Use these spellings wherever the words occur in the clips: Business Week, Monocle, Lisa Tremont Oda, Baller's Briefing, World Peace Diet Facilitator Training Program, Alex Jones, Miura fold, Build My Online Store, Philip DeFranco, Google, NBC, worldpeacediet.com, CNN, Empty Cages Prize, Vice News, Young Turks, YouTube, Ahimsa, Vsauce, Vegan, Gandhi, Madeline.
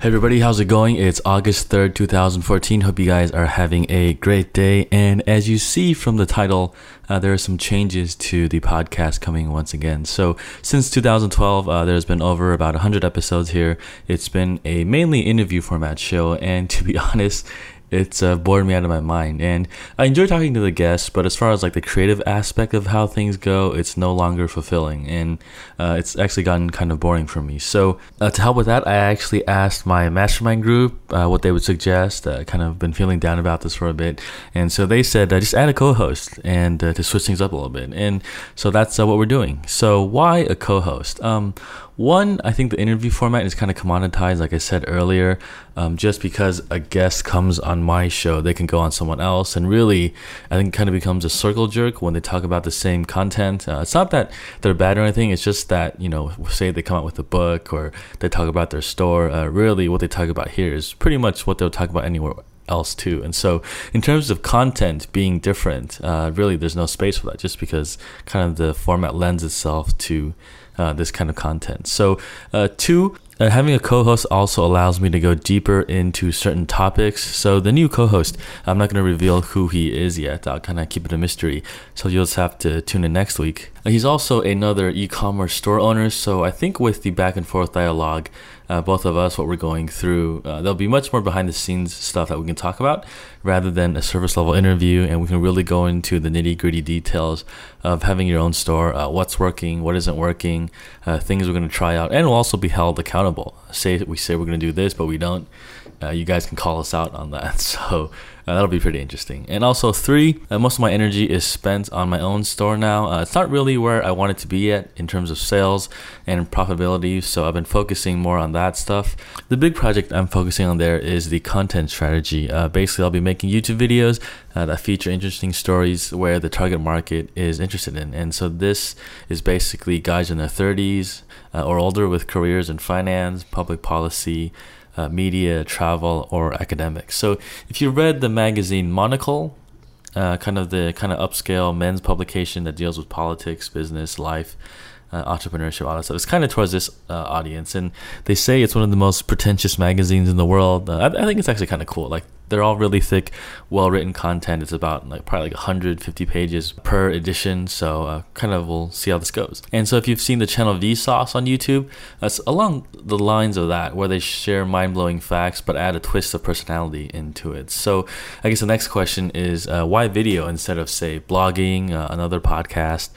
Hey everybody, how's it going? It's August 3rd, 2014. Hope you guys are having a great day. And as you see from the title, there are some changes to the podcast coming once again. So since 2012, there's been over about 100 episodes here. It's been a mainly interview format show. And to be honest, it's bored me out of my mind. And I enjoy talking to the guests, but as far as like the creative aspect of how things go, it's no longer fulfilling. And it's actually gotten kind of boring for me. So to help with that, I actually asked my mastermind group what they would suggest. Kind of been feeling down about this for a bit. And so they said, just add a co-host and to switch things up a little bit. And so that's what we're doing. So why a co-host? One, I think the interview format is kind of commoditized, like I said earlier. Just because a guest comes on my show, they can go on someone else. And really, I think it kind of becomes a circle jerk when they talk about the same content. It's not that they're bad or anything. It's just that, you know, say they come out with a book or they talk about their store. Really, what they talk about here is pretty much what they'll talk about anywhere else too. And so in terms of content being different, really there's no space for that just because kind of the format lends itself to this kind of content. So two, having a co-host also allows me to go deeper into certain topics. So the new co-host, I'm not going to reveal who he is yet. I'll kind of keep it a mystery. So you'll just have to tune in next week. He's also another e-commerce store owner. So I think with the back and forth dialogue, both of us, what we're going through, there'll be much more behind the scenes stuff that we can talk about rather than a surface level interview. And we can really go into the nitty gritty details of having your own store, what's working, what isn't working, things we're going to try out, and we'll also be held accountable. Say we're going to do this, but we don't. You guys can call us out on that. So that'll be pretty interesting. And also three, most of my energy is spent on my own store now. It's not really where I want it to be at in terms of sales and profitability. So I've been focusing more on that stuff. The big project I'm focusing on there is the content strategy. Basically, I'll be making YouTube videos that feature interesting stories where the target market is interested in. And so this is basically guys in their 30s or older with careers in finance, public policy, media, travel, or academics. So if you read the magazine Monocle, kind of upscale men's publication that deals with politics, business, life, entrepreneurship, all that stuff. It's kind of towards this audience, and they say it's one of the most pretentious magazines in the world. I think it's actually kind of cool. Like they're all really thick, well-written content. It's about probably 150 pages per edition. So kind of we'll see how this goes. And so if you've seen the channel Vsauce on YouTube, that's along the lines of that, where they share mind-blowing facts but add a twist of personality into it. So I guess the next question is why video instead of say blogging, another podcast,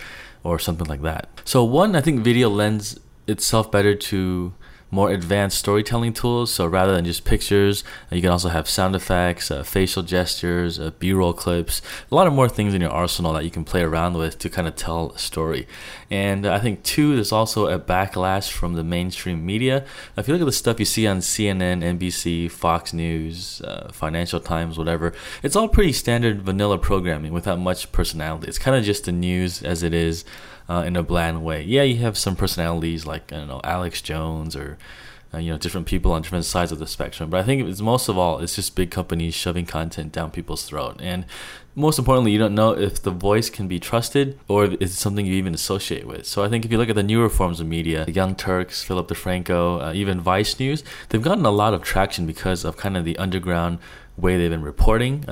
or something like that. So one, I think video lends itself better to more advanced storytelling tools. So rather than just pictures, you can also have sound effects, facial gestures, B-roll clips, a lot of more things in your arsenal that you can play around with to kind of tell a story. And I think two, there's also a backlash from the mainstream media. If you look at the stuff you see on CNN, NBC, Fox News, Financial Times, whatever, it's all pretty standard vanilla programming without much personality. It's kind of just the news as it is. In a bland way. Yeah, you have some personalities like, I don't know, Alex Jones or, different people on different sides of the spectrum. But I think it's most of all, it's just big companies shoving content down people's throat. And most importantly, you don't know if the voice can be trusted or if it's something you even associate with. So I think if you look at the newer forms of media, the Young Turks, Philip DeFranco, even Vice News, they've gotten a lot of traction because of kind of the underground way they've been reporting,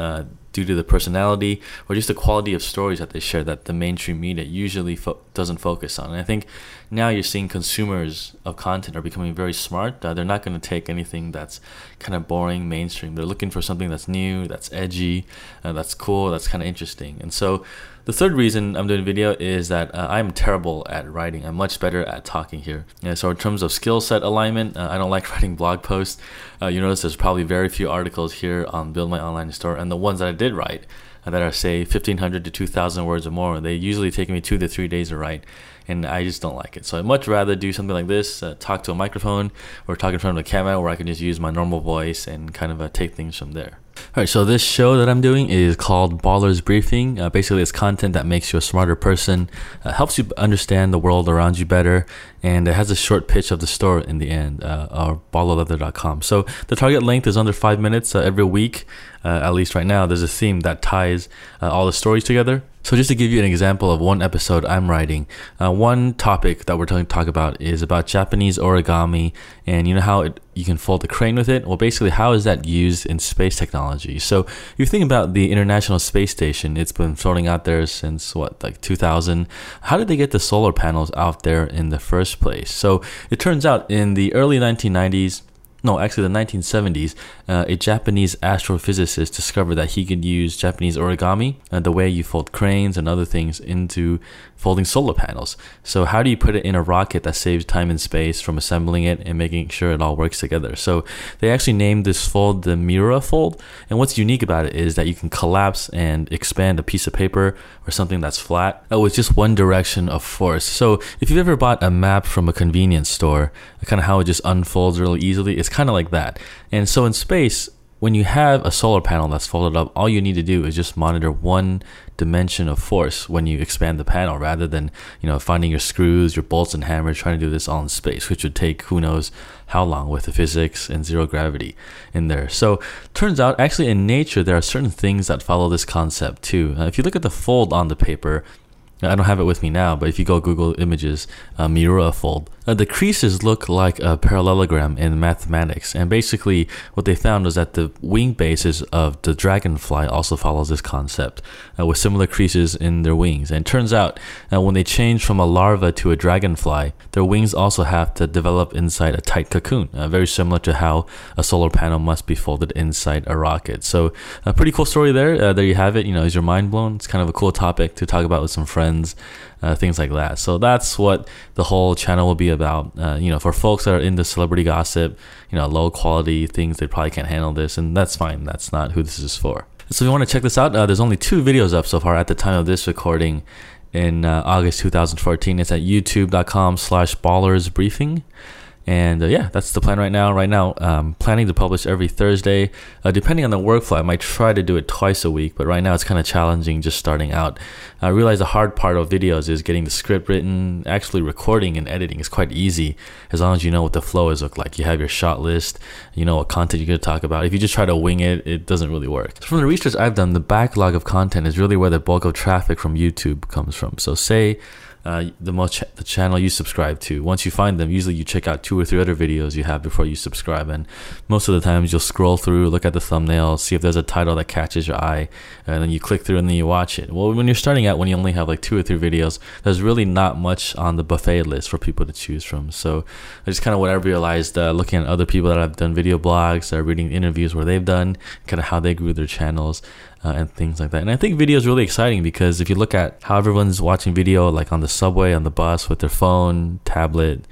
due to the personality or just the quality of stories that they share that the mainstream media usually doesn't focus on. And I think now you're seeing consumers of content are becoming very smart. They're not going to take anything that's kind of boring mainstream. They're looking for something that's new, that's edgy, that's cool, that's kind of interesting. And so the third reason I'm doing video is that I'm terrible at writing. I'm much better at talking here. Yeah, so in terms of skill set alignment, I don't like writing blog posts. You notice there's probably very few articles here on Build My Online Store, and the ones that I did write that are say 1,500 to 2,000 words or more, they usually take me 2 to 3 days to write, and I just don't like it. So I'd much rather do something like this, talk to a microphone or talk in front of a camera where I can just use my normal voice and kind of take things from there. Alright, so this show that I'm doing is called Baller's Briefing. Basically, it's content that makes you a smarter person, helps you understand the world around you better, and it has a short pitch of the store in the end, or ballerleather.com. So the target length is under 5 minutes every week. At least right now, there's a theme that ties all the stories together. So just to give you an example of one episode I'm writing, one topic that we're going to talk about is about Japanese origami, and you know how you can fold a crane with it? Well, basically, how is that used in space technology? So if you think about the International Space Station, it's been floating out there since, what, like 2000? How did they get the solar panels out there in the first place? So it turns out in the early 1990s, no, actually the 1970s, a Japanese astrophysicist discovered that he could use Japanese origami, the way you fold cranes and other things, into folding solar panels. So how do you put it in a rocket that saves time and space from assembling it and making sure it all works together? So they actually named this fold the Miura fold. And what's unique about it is that you can collapse and expand a piece of paper or something that's flat with just one direction of force. So if you've ever bought a map from a convenience store, kind of how it just unfolds really easily, it's kind of like that. And so in space, when you have a solar panel that's folded up, all you need to do is just monitor one dimension of force when you expand the panel, rather than, you know, finding your screws, your bolts and hammers, trying to do this all in space, which would take who knows how long with the physics and zero gravity in there. So turns out actually in nature there are certain things that follow this concept too. If you look at the fold on the paper, I don't have it with me now, but if you go Google images, Miura fold, the creases look like a parallelogram in mathematics. And basically what they found was that the wing bases of the dragonfly also follows this concept, with similar creases in their wings. And it turns out when they change from a larva to a dragonfly, their wings also have to develop inside a tight cocoon, very similar to how a solar panel must be folded inside a rocket. So a pretty cool story there. There you have it. You know, is your mind blown? It's kind of a cool topic to talk about with some friends. Things like that. So that's what the whole channel will be about. For folks that are into celebrity gossip, low quality things, they probably can't handle this, and that's fine. That's not who this is for. So if you want to check this out, there's only 2 videos up so far at the time of this recording in August 2014. It's at youtube.com/ballersbriefing. And that's the plan right now. Planning to publish every Thursday. Depending on the workflow, I might try to do it twice a week, but right now it's kind of challenging just starting out. I realize the hard part of videos is getting the script written. Actually recording and editing is quite easy as long as you know what the flow is look like. You have your shot list, you know what content you're going to talk about. If you just try to wing it, it doesn't really work. From the research I've done, the backlog of content is really where the bulk of traffic from YouTube comes from. So say the channel you subscribe to, once you find them, usually you check out 2 or 3 other videos you have before you subscribe, and most of the times you'll scroll through, look at the thumbnail, see if there's a title that catches your eye, and then you click through and then you watch it. Well, when you're starting out, when you only have like 2 or 3 videos, there's really not much on the buffet list for people to choose from. So that's kind of what I realized looking at other people that have done video blogs, reading interviews where they've done, kind of how they grew their channels. And things like that. And I think video is really exciting because if you look at how everyone's watching video, like on the subway, on the bus, with their phone, tablet,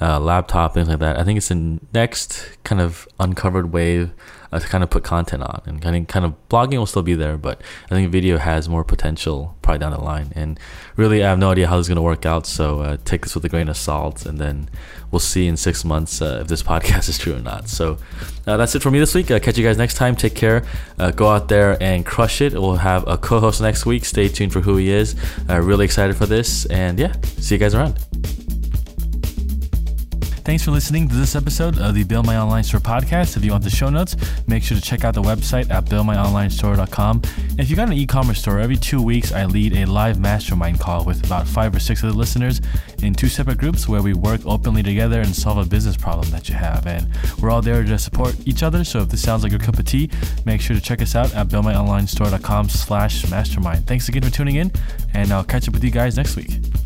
laptop, things like that, I think it's the next kind of uncovered wave to kind of put content on. And kind of blogging will still be there, but I think video has more potential probably down the line. And really, I have no idea how this is going to work out, so take this with a grain of salt, and then we'll see in 6 months if this podcast is true or not. So that's it for me this week. Catch you guys next time. Take care. Go out there and crush it. We'll have a co-host next week. Stay tuned for who he is. Really excited for this. And see you guys around. Thanks for listening to this episode of the Build My Online Store podcast. If you want the show notes, make sure to check out the website at buildmyonlinestore.com. And if you got an e-commerce store, every 2 weeks I lead a live mastermind call with about 5 or 6 of the listeners in 2 separate groups where we work openly together and solve a business problem that you have. And we're all there to support each other. So if this sounds like your cup of tea, make sure to check us out at buildmyonlinestore.com/mastermind. Thanks again for tuning in, and I'll catch up with you guys next week.